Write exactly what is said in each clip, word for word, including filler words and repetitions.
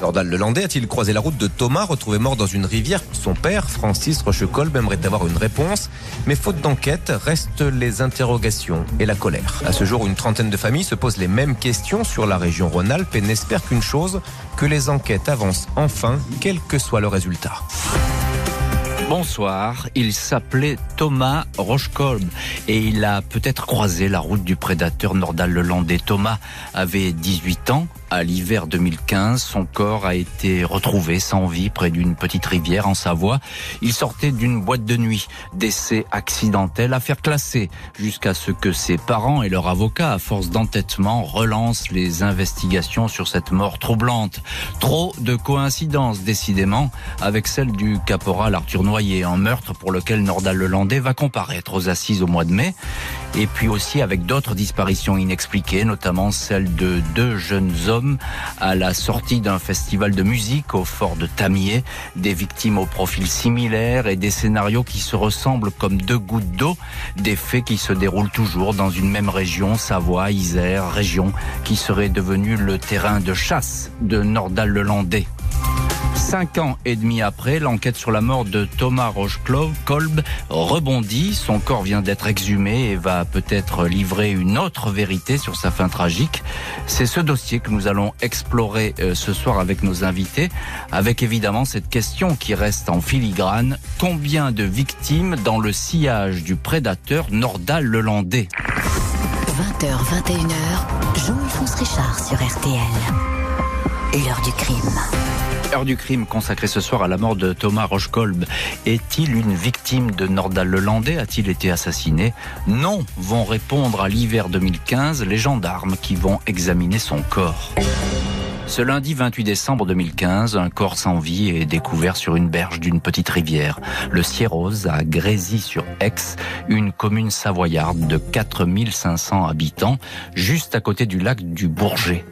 Nordahl Lelandais a-t-il croisé la route de Thomas, retrouvé mort dans une rivière? Son père, Francis Rauschkolb, aimerait avoir une réponse. Mais faute d'enquête, restent les interrogations et la colère. À ce jour, une trentaine de familles se posent les mêmes questions sur la région Rhône-Alpes et n'espèrent qu'une chose, que les enquêtes avancent enfin, quel que soit le résultat. Bonsoir, il s'appelait Thomas Rauschkolb et il a peut-être croisé la route du prédateur Nordahl Lelandais. Thomas avait dix-huit ans. À l'hiver deux mille quinze, son corps a été retrouvé sans vie près d'une petite rivière en Savoie. Il sortait d'une boîte de nuit. Décès accidentel, affaire classée, jusqu'à ce que ses parents et leur avocat, à force d'entêtement, relancent les investigations sur cette mort troublante. Trop de coïncidences, décidément, avec celle du caporal Arthur Noyer, un meurtre pour lequel Nordahl Lelandais va comparaître aux assises au mois de mai, et puis aussi avec d'autres disparitions inexpliquées, notamment celle de deux jeunes hommes à la sortie d'un festival de musique au Fort de Tamié, des victimes au profil similaire et des scénarios qui se ressemblent comme deux gouttes d'eau, des faits qui se déroulent toujours dans une même région, Savoie, Isère, région qui serait devenue le terrain de chasse de Nordahl Lelandais. Cinq ans et demi après, l'enquête sur la mort de Thomas Rauschkolb rebondit. Son corps vient d'être exhumé et va peut-être livrer une autre vérité sur sa fin tragique. C'est ce dossier que nous allons explorer ce soir avec nos invités, avec évidemment cette question qui reste en filigrane. Combien de victimes dans le sillage du prédateur Nordahl Lelandais? vingt heures, vingt et une heures, Jean-Alphonse Richard sur R T L. L'heure du crime. Heure du crime consacrée ce soir à la mort de Thomas Rauschkolb. Est-il une victime de Nordahl Lelandais? A-t-il été assassiné? Non, vont répondre à l'hiver deux mille quinze les gendarmes qui vont examiner son corps. Ce lundi vingt-huit décembre deux mille quinze, un corps sans vie est découvert sur une berge d'une petite rivière, le Sierroz, à Grésy-sur-Aix, une commune savoyarde de quatre mille cinq cents habitants, juste à côté du lac du Bourget.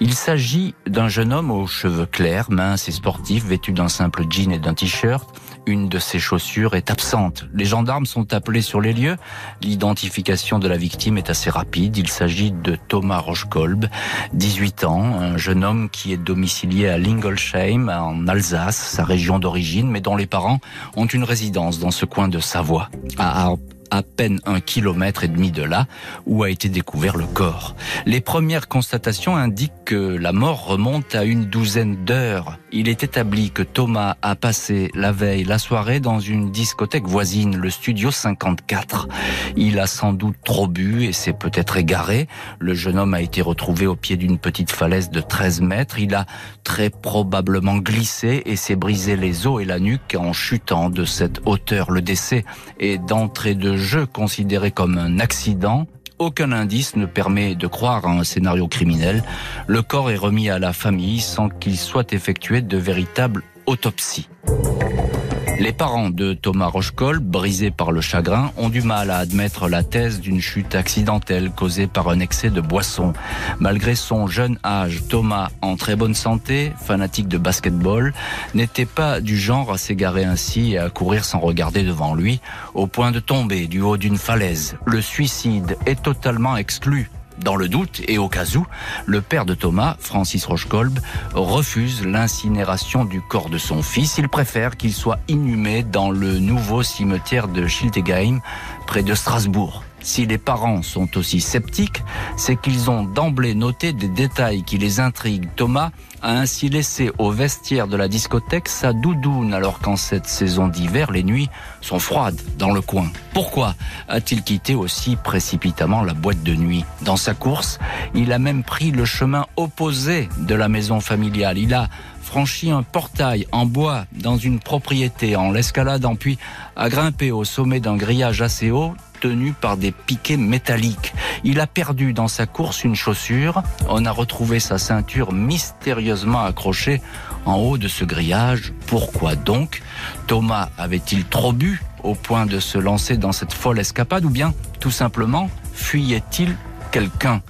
Il s'agit d'un jeune homme aux cheveux clairs, mince et sportif, vêtu d'un simple jean et d'un t-shirt. Une de ses chaussures est absente. Les gendarmes sont appelés sur les lieux. L'identification de la victime est assez rapide. Il s'agit de Thomas Rauschkolb, dix-huit ans, un jeune homme qui est domicilié à Lingolsheim, en Alsace, sa région d'origine, mais dont les parents ont une résidence dans ce coin de Savoie, à Arp, à peine un kilomètre et demi de là où a été découvert le corps. Les premières constatations indiquent que la mort remonte à une douzaine d'heures. Il est établi que Thomas a passé la veille, la soirée, dans une discothèque voisine, le Studio cinquante-quatre. Il a sans doute trop bu et s'est peut-être égaré. Le jeune homme a été retrouvé au pied d'une petite falaise de treize mètres. Il a très probablement glissé et s'est brisé les os et la nuque en chutant de cette hauteur. Le décès est d'entrée de jeu considéré comme un accident. Aucun indice ne permet de croire à un scénario criminel. Le corps est remis à la famille sans qu'il soit effectué de véritable autopsie. Les parents de Thomas Rauschkolb, brisés par le chagrin, ont du mal à admettre la thèse d'une chute accidentelle causée par un excès de boisson. Malgré son jeune âge, Thomas, en très bonne santé, fanatique de basketball, n'était pas du genre à s'égarer ainsi et à courir sans regarder devant lui, au point de tomber du haut d'une falaise. Le suicide est totalement exclu. Dans le doute et au cas où, le père de Thomas, Francis Rauschkolb, refuse l'incinération du corps de son fils. Il préfère qu'il soit inhumé dans le nouveau cimetière de Schiltigheim, près de Strasbourg. Si les parents sont aussi sceptiques, c'est qu'ils ont d'emblée noté des détails qui les intriguent. Thomas a ainsi laissé au vestiaire de la discothèque sa doudoune, alors qu'en cette saison d'hiver, les nuits sont froides dans le coin. Pourquoi a-t-il quitté aussi précipitamment la boîte de nuit? Dans sa course, il a même pris le chemin opposé de la maison familiale. Il a franchi un portail en bois dans une propriété, en l'escaladant, puis a grimpé au sommet d'un grillage assez haut, tenu par des piquets métalliques. Il a perdu dans sa course une chaussure. On a retrouvé sa ceinture mystérieusement accrochée en haut de ce grillage. Pourquoi donc? Thomas avait-il trop bu au point de se lancer dans cette folle escapade, ou bien, tout simplement, fuyait-il quelqu'un?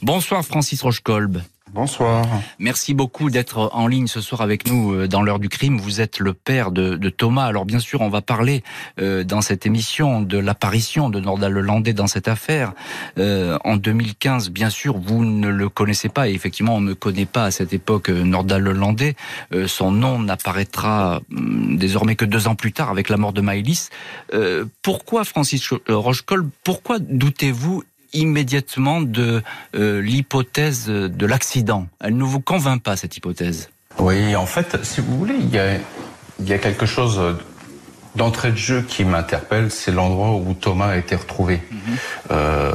Bonsoir Francis Rauschkolb. Bonsoir. Merci beaucoup d'être en ligne ce soir avec nous dans l'heure du crime. Vous êtes le père de, de Thomas. Alors bien sûr, on va parler euh, dans cette émission de l'apparition de Nordahl Lelandais dans cette affaire. Euh, en deux mille quinze, bien sûr, vous ne le connaissez pas. Et effectivement, on ne connaît pas à cette époque Nordahl Lelandais. Euh, son nom n'apparaîtra euh, désormais que deux ans plus tard avec la mort de Maëlys. Euh, pourquoi, Francis Rauschkolb, pourquoi doutez-vous immédiatement de euh, l'hypothèse de l'accident? Elle ne vous convainc pas, cette hypothèse? Oui, en fait, si vous voulez, il y a, il y a quelque chose d'entrée de jeu qui m'interpelle, c'est l'endroit où Thomas a été retrouvé. Mm-hmm. euh,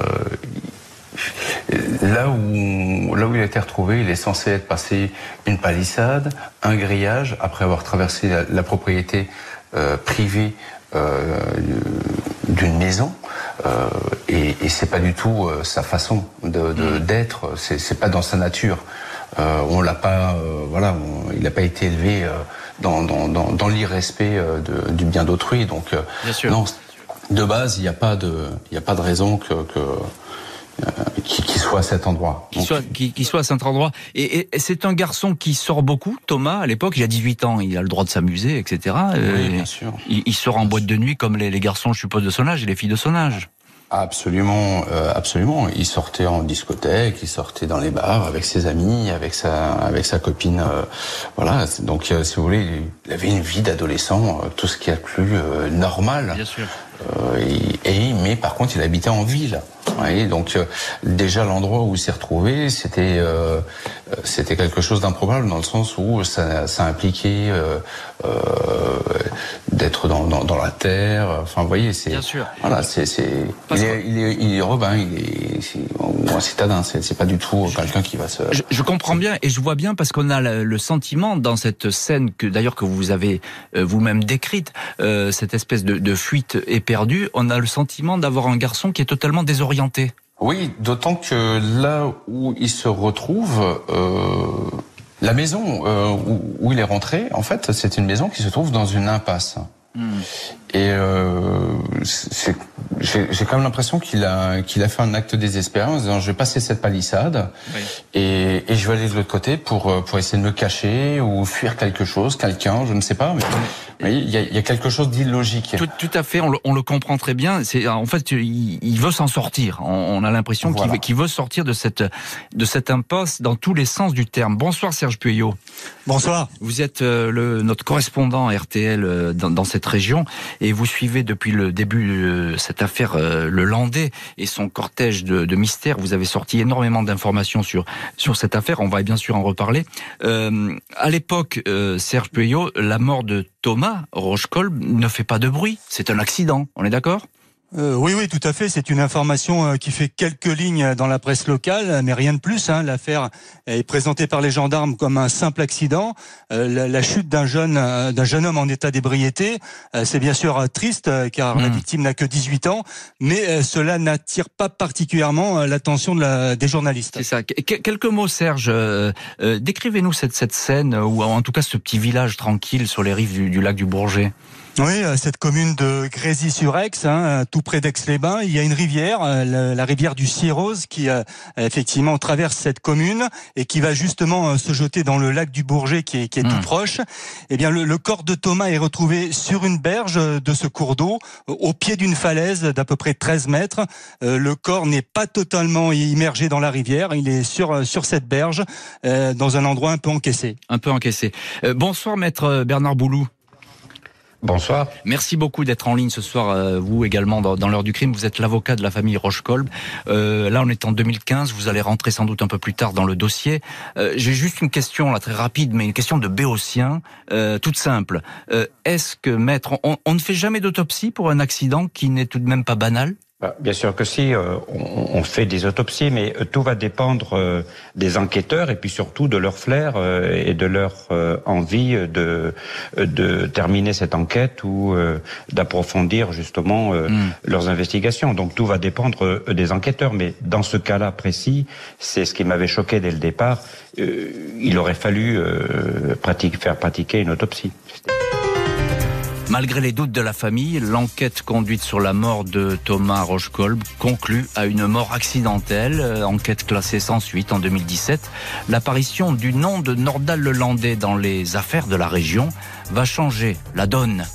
là, où, là où il a été retrouvé, il est censé être passé une palissade, un grillage, après avoir traversé la, la propriété euh, privée euh, d'une maison. Euh, et, et c'est pas du tout euh, sa façon de, de, d'être, c'est, c'est pas dans sa nature. Euh, on l'a pas, euh, voilà, on, il n'a pas été élevé euh, dans, dans, dans, dans l'irrespect euh, de, du bien d'autrui. Donc, euh, bien sûr. Non, de base, il n'y a pas de, il n'y a pas de raison que, que Euh, qui, qui soit à cet endroit. Qui soit, qui, qui soit à cet endroit. Et, et, et c'est un garçon qui sort beaucoup, Thomas, à l'époque, il a dix-huit ans, il a le droit de s'amuser, et cetera. Oui, et bien sûr. Il, il sort en boîte de nuit comme les, les garçons, je suppose, de son âge et les filles de son âge. Absolument, euh, absolument. Il sortait en discothèque, il sortait dans les bars avec ses amis, avec sa, avec sa copine. Euh, voilà. Donc, euh, si vous voulez, il avait une vie d'adolescent, euh, tout ce qu'il y a de plus euh, normal. Bien sûr. Euh, et, et mais par contre, il habitait en ville. Oui, donc euh, déjà l'endroit où il s'est retrouvé, c'était euh, c'était quelque chose d'improbable dans le sens où ça, ça impliquait euh, euh, d'être dans, dans dans la terre. Enfin, vous voyez, c'est bien sûr. Voilà, c'est c'est il est, il est il est Robin, il est, c'est, ou un citadin. C'est c'est pas du tout quelqu'un qui va se. Je, je comprends bien et je vois bien parce qu'on a le sentiment dans cette scène que d'ailleurs que vous avez vous-même décrite euh, cette espèce de, de fuite éperdue. On a le sentiment d'avoir un garçon qui est totalement désorienté. Oui, d'autant que là où il se retrouve, euh, la maison euh, où, où il est rentré, en fait, c'est une maison qui se trouve dans une impasse. Mmh. Et euh, c'est, j'ai, j'ai quand même l'impression qu'il a, qu'il a fait un acte désespéré en disant je vais passer cette palissade oui. et, et je vais aller de l'autre côté pour, pour essayer de me cacher ou fuir quelque chose, quelqu'un, je ne sais pas. Mais, mais il, y a, il y a quelque chose d'illogique. Tout, tout à fait, on le, on le comprend très bien. C'est, en fait, il, il veut s'en sortir. On, on a l'impression voilà. qu'il, qu'il veut sortir de cette, de cette impasse dans tous les sens du terme. Bonsoir Serge Pueyo. Bonsoir. Vous êtes le, notre correspondant R T L dans, dans cette région. Et vous suivez depuis le début de cette affaire euh, Lelandais et son cortège de, de mystères. Vous avez sorti énormément d'informations sur, sur cette affaire. On va bien sûr en reparler. Euh, à l'époque, euh, Serge Pueyo, la mort de Thomas Rauschkolb ne fait pas de bruit. C'est un accident, on est d'accord ? Euh, oui, oui, tout à fait. C'est une information euh, qui fait quelques lignes dans la presse locale, mais rien de plus. Hein. L'affaire est présentée par les gendarmes comme un simple accident. Euh, la, la chute d'un jeune, euh, d'un jeune homme en état d'ébriété, euh, c'est bien sûr euh, triste, euh, car mmh. la victime n'a que dix-huit ans, mais euh, cela n'attire pas particulièrement euh, l'attention de la, des journalistes. C'est ça. Quelques mots, Serge. Euh, euh, décrivez-nous cette, cette scène, ou en tout cas ce petit village tranquille sur les rives du, du lac du Bourget. Oui, cette commune de Grésy-sur-Aix, hein, tout près d'Aix-les-Bains, il y a une rivière, la, la rivière du Sierroz, qui euh, effectivement traverse cette commune et qui va justement euh, se jeter dans le lac du Bourget, qui est, qui est mmh. tout proche. Eh bien, le, le corps de Thomas est retrouvé sur une berge de ce cours d'eau, au pied d'une falaise d'à peu près treize mètres. Euh, le corps n'est pas totalement immergé dans la rivière, il est sur sur cette berge, euh, dans un endroit un peu encaissé. Un peu encaissé. Euh, bonsoir, maître Bernard Boulloud. Bonsoir. Merci beaucoup d'être en ligne ce soir, vous également, dans, dans l'heure du crime. Vous êtes l'avocat de la famille Rauschkolb. Euh, là, on est en deux mille quinze. Vous allez rentrer sans doute un peu plus tard dans le dossier. Euh, j'ai juste une question, là, très rapide, mais une question de béotien, euh, toute simple. Euh, est-ce que, maître, on, on ne fait jamais d'autopsie pour un accident qui n'est tout de même pas banal ? Bien sûr que si, euh, on, on fait des autopsies, mais tout va dépendre euh, des enquêteurs et puis surtout de leur flair euh, et de leur euh, envie de, de terminer cette enquête ou euh, d'approfondir justement euh, mmh. leurs investigations. Donc tout va dépendre euh, des enquêteurs, mais dans ce cas-là précis, c'est ce qui m'avait choqué dès le départ, euh, il aurait fallu euh, pratique, faire pratiquer une autopsie. Malgré les doutes de la famille, l'enquête conduite sur la mort de Thomas Rauschkolb conclut à une mort accidentelle, enquête classée sans suite en deux mille dix-sept. L'apparition du nom de Nordahl Lelandais dans les affaires de la région va changer la donne.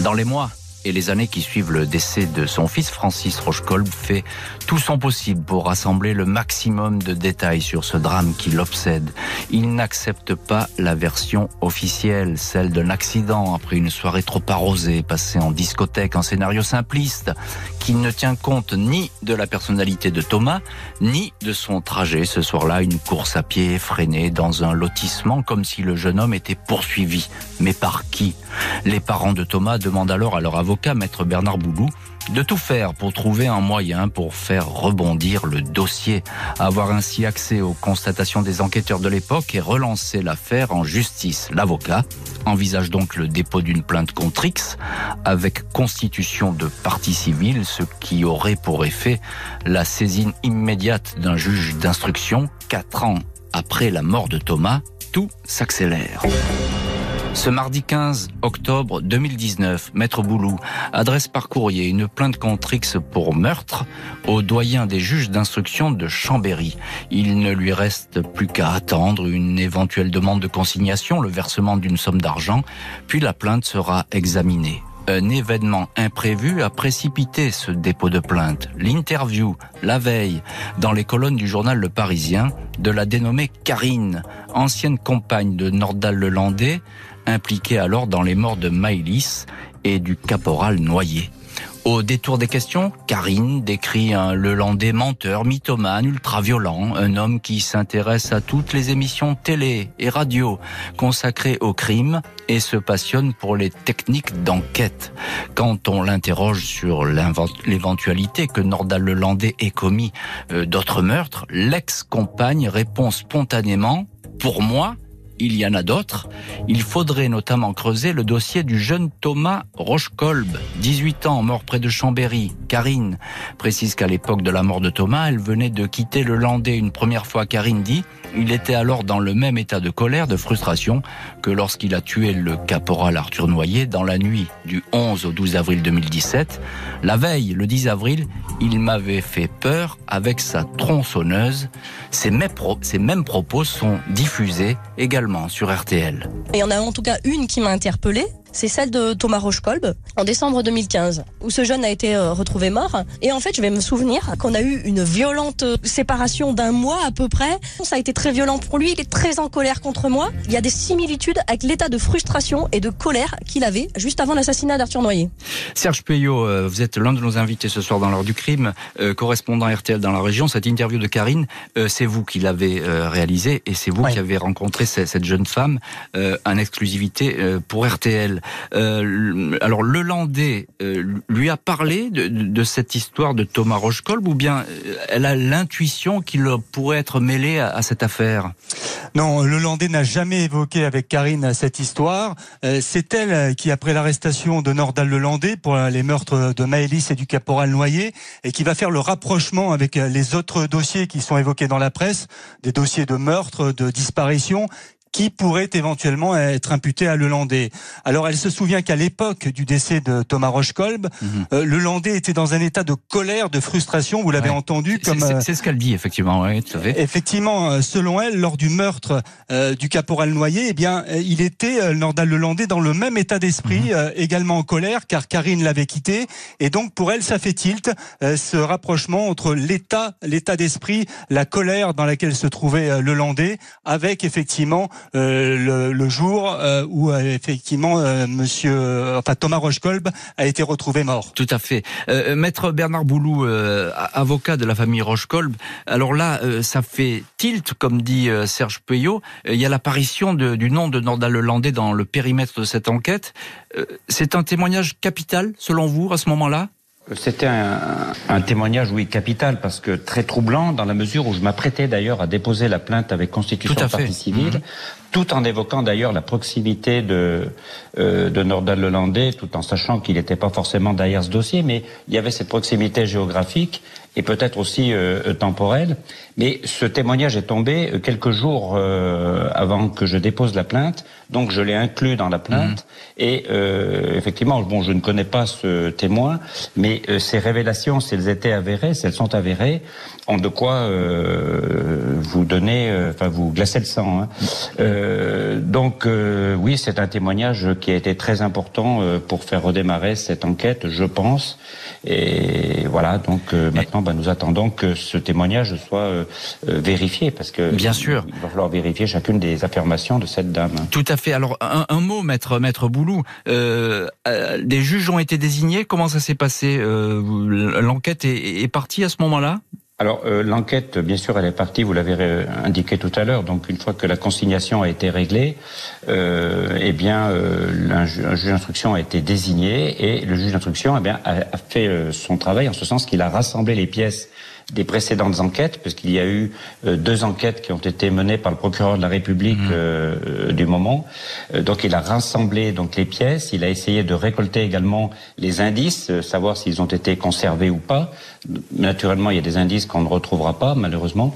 Dans les mois et les années qui suivent le décès de son fils, Francis Rauschkolb fait tout son possible pour rassembler le maximum de détails sur ce drame qui l'obsède. Il n'accepte pas la version officielle, celle d'un accident après une soirée trop arrosée, passée en discothèque, en scénario simpliste, qui ne tient compte ni de la personnalité de Thomas, ni de son trajet. Ce soir-là, une course à pied effrénée dans un lotissement, comme si le jeune homme était poursuivi. Mais par qui ? Les parents de Thomas demandent alors à leur avocat, maître Bernard Boulloud, de tout faire pour trouver un moyen pour faire rebondir le dossier, avoir ainsi accès aux constatations des enquêteurs de l'époque et relancer l'affaire en justice. L'avocat envisage donc le dépôt d'une plainte contre X avec constitution de partie civile, ce qui aurait pour effet la saisine immédiate d'un juge d'instruction. Quatre ans après la mort de Thomas, tout s'accélère. Ce mardi quinze octobre deux mille dix-neuf, maître Boulloud adresse par courrier une plainte contre X pour meurtre au doyen des juges d'instruction de Chambéry. Il ne lui reste plus qu'à attendre une éventuelle demande de consignation, le versement d'une somme d'argent, puis la plainte sera examinée. Un événement imprévu a précipité ce dépôt de plainte. L'interview, la veille, dans les colonnes du journal Le Parisien, de la dénommée Karine, ancienne compagne de Nordahl Lelandais, impliquée alors dans les morts de Maëlys et du caporal Noyer. Au détour des questions, Karine décrit un Lelandais menteur, mythomane, ultra-violent, un homme qui s'intéresse à toutes les émissions télé et radio consacrées au crime et se passionne pour les techniques d'enquête. Quand on l'interroge sur l'éventualité que Nordahl Lelandais ait commis euh, d'autres meurtres, l'ex-compagne répond spontanément « Pour moi, il y en a d'autres. Il faudrait notamment creuser le dossier du jeune Thomas Rauschkolb, dix-huit ans, mort près de Chambéry. Karine précise qu'à l'époque de la mort de Thomas, elle venait de quitter le Lelandais une première fois. Karine dit, il était alors dans le même état de colère, de frustration que lorsqu'il a tué le caporal Arthur Noyer dans la nuit du onze au douze avril deux mille dix-sept. La veille, le dix avril, il m'avait fait peur avec sa tronçonneuse. Ces mêmes propos sont diffusés également sur R T L. Il y en a en tout cas une qui m'a interpellée, c'est celle de Thomas Rauschkolb, en décembre deux mille quinze, où ce jeune a été retrouvé mort. Et en fait, je vais me souvenir qu'on a eu une violente séparation d'un mois à peu près. Ça a été très violent pour lui, il est très en colère contre moi. Il y a des similitudes avec l'état de frustration et de colère qu'il avait juste avant l'assassinat d'Arthur Noyer. Serge Pueyo, vous êtes l'un de nos invités ce soir dans l'heure du crime, euh, correspondant R T L dans la région. Cette interview de Karine, euh, c'est vous qui l'avez euh, réalisée et c'est vous ouais. qui avez rencontré cette, cette jeune femme euh, en exclusivité euh, pour R T L. Euh, alors, Lelandais euh, lui a parlé de, de cette histoire de Thomas Rauschkolb, ou bien elle a l'intuition qu'il pourrait être mêlé à, à cette affaire? Non, Lelandais n'a jamais évoqué avec Karine cette histoire. Euh, c'est elle qui, après l'arrestation de Nordahl Lelandais pour les meurtres de Maëlys et du caporal Noyer, et qui va faire le rapprochement avec les autres dossiers qui sont évoqués dans la presse, des dossiers de meurtre, de disparition, qui pourrait éventuellement être imputé à Lelandais. Alors, elle se souvient qu'à l'époque du décès de Thomas Rauschkolb, mmh. euh, Lelandais était dans un état de colère, de frustration, vous l'avez ouais. entendu. C'est, comme, c'est, c'est ce qu'elle dit, effectivement. Ouais, tout à fait. Effectivement, selon elle, lors du meurtre euh, du caporal Noyer, eh bien, il était, euh, Nordahl Lelandais, dans le même état d'esprit, mmh. euh, également en colère, car Karine l'avait quitté. Et donc, pour elle, ça fait tilt, euh, ce rapprochement entre l'état, l'état d'esprit, la colère dans laquelle se trouvait euh, Lelandais, avec, effectivement, Euh, le, le jour euh, où euh, effectivement euh, monsieur, euh, enfin, Thomas Rauschkolb a été retrouvé mort. Tout à fait. Euh, Maître Bernard Boulloud, euh, avocat de la famille Rauschkolb, alors là euh, ça fait tilt, comme dit euh, Serge Pueyo. Il euh, y a l'apparition de, du nom de Nordahl Lelandais dans le périmètre de cette enquête. Euh, c'est un témoignage capital selon vous à ce moment-là? C'était un, un témoignage, oui, capital, parce que très troublant, dans la mesure où je m'apprêtais d'ailleurs à déposer la plainte avec constitution de partie civile, mmh. tout en évoquant d'ailleurs la proximité de, euh, de Nordahl Lelandais, tout en sachant qu'il n'était pas forcément derrière ce dossier, mais il y avait cette proximité géographique et peut-être aussi euh, temporelle. Mais ce témoignage est tombé quelques jours euh, avant que je dépose la plainte, donc je l'ai inclus dans la plainte. Mmh. Et euh, effectivement, bon, je ne connais pas ce témoin, mais euh, ces révélations, si elles étaient avérées, si elles sont avérées, ont de quoi euh, vous donner, euh, enfin vous glacer le sang. Hein. Euh, donc euh, oui, c'est un témoignage qui a été très important euh, pour faire redémarrer cette enquête, je pense. Et voilà, donc euh, maintenant, bah, nous attendons que ce témoignage soit euh, euh, vérifié, parce que bien sûr, il va falloir vérifier chacune des affirmations de cette dame. Tout à fait. Alors un, un mot, maître maître Boulloud. Euh, euh, des juges ont été désignés. Comment ça s'est passé? Euh, L'enquête est, est partie à ce moment-là? Alors euh, l'enquête, bien sûr, elle est partie, vous l'avez indiqué tout à l'heure, donc une fois que la consignation a été réglée, euh, eh bien, euh, un juge d'instruction a été désigné, et le juge d'instruction eh bien, a fait son travail, en ce sens qu'il a rassemblé les pièces des précédentes enquêtes, puisqu'il y a eu euh, deux enquêtes qui ont été menées par le procureur de la République euh, euh, du moment. Euh, donc il a rassemblé donc les pièces, il a essayé de récolter également les indices, euh, savoir s'ils ont été conservés ou pas. Naturellement, il y a des indices qu'on ne retrouvera pas, malheureusement.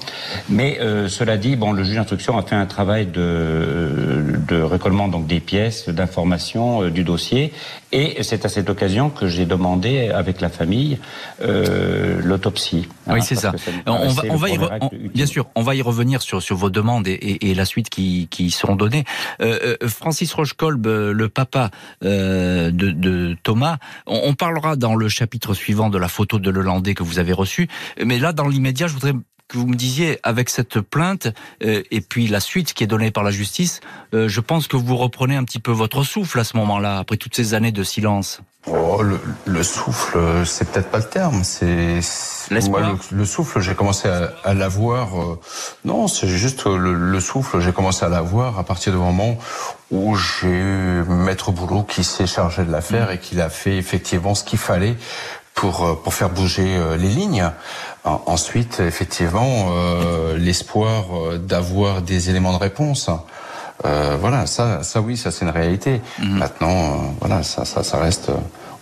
Mais euh, cela dit, bon, le juge d'instruction a fait un travail de, de recollement donc des pièces, d'informations euh, du dossier. Et c'est à cette occasion que j'ai demandé, avec la famille, euh, l'autopsie. Oui, hein, c'est ça. ça on va, on va y re, on, bien sûr, on va y revenir sur, sur vos demandes et, et, et la suite qui, qui seront données. Euh, Francis Rauschkolb, le papa euh, de, de Thomas, on, on parlera dans le chapitre suivant de la photo de Lelandais que vous avez reçue. Mais là, dans l'immédiat, je voudrais que vous me disiez, avec cette plainte euh, et puis la suite qui est donnée par la justice, euh, je pense que vous reprenez un petit peu votre souffle à ce moment-là, après toutes ces années de silence. Oh, le, le souffle, c'est peut-être pas le terme. C'est, c'est moi, le, le souffle, j'ai commencé à, à l'avoir. Euh, non, c'est juste le, le souffle, j'ai commencé à l'avoir à partir du moment où j'ai eu Maître Boulloud qui s'est chargé de l'affaire, mmh, et qu'il a fait effectivement ce qu'il fallait pour pour faire bouger les lignes. Ensuite, effectivement, euh, l'espoir d'avoir des éléments de réponse. Euh, voilà, ça, ça oui, ça c'est une réalité. Mmh. Maintenant, euh, voilà, ça, ça, ça reste.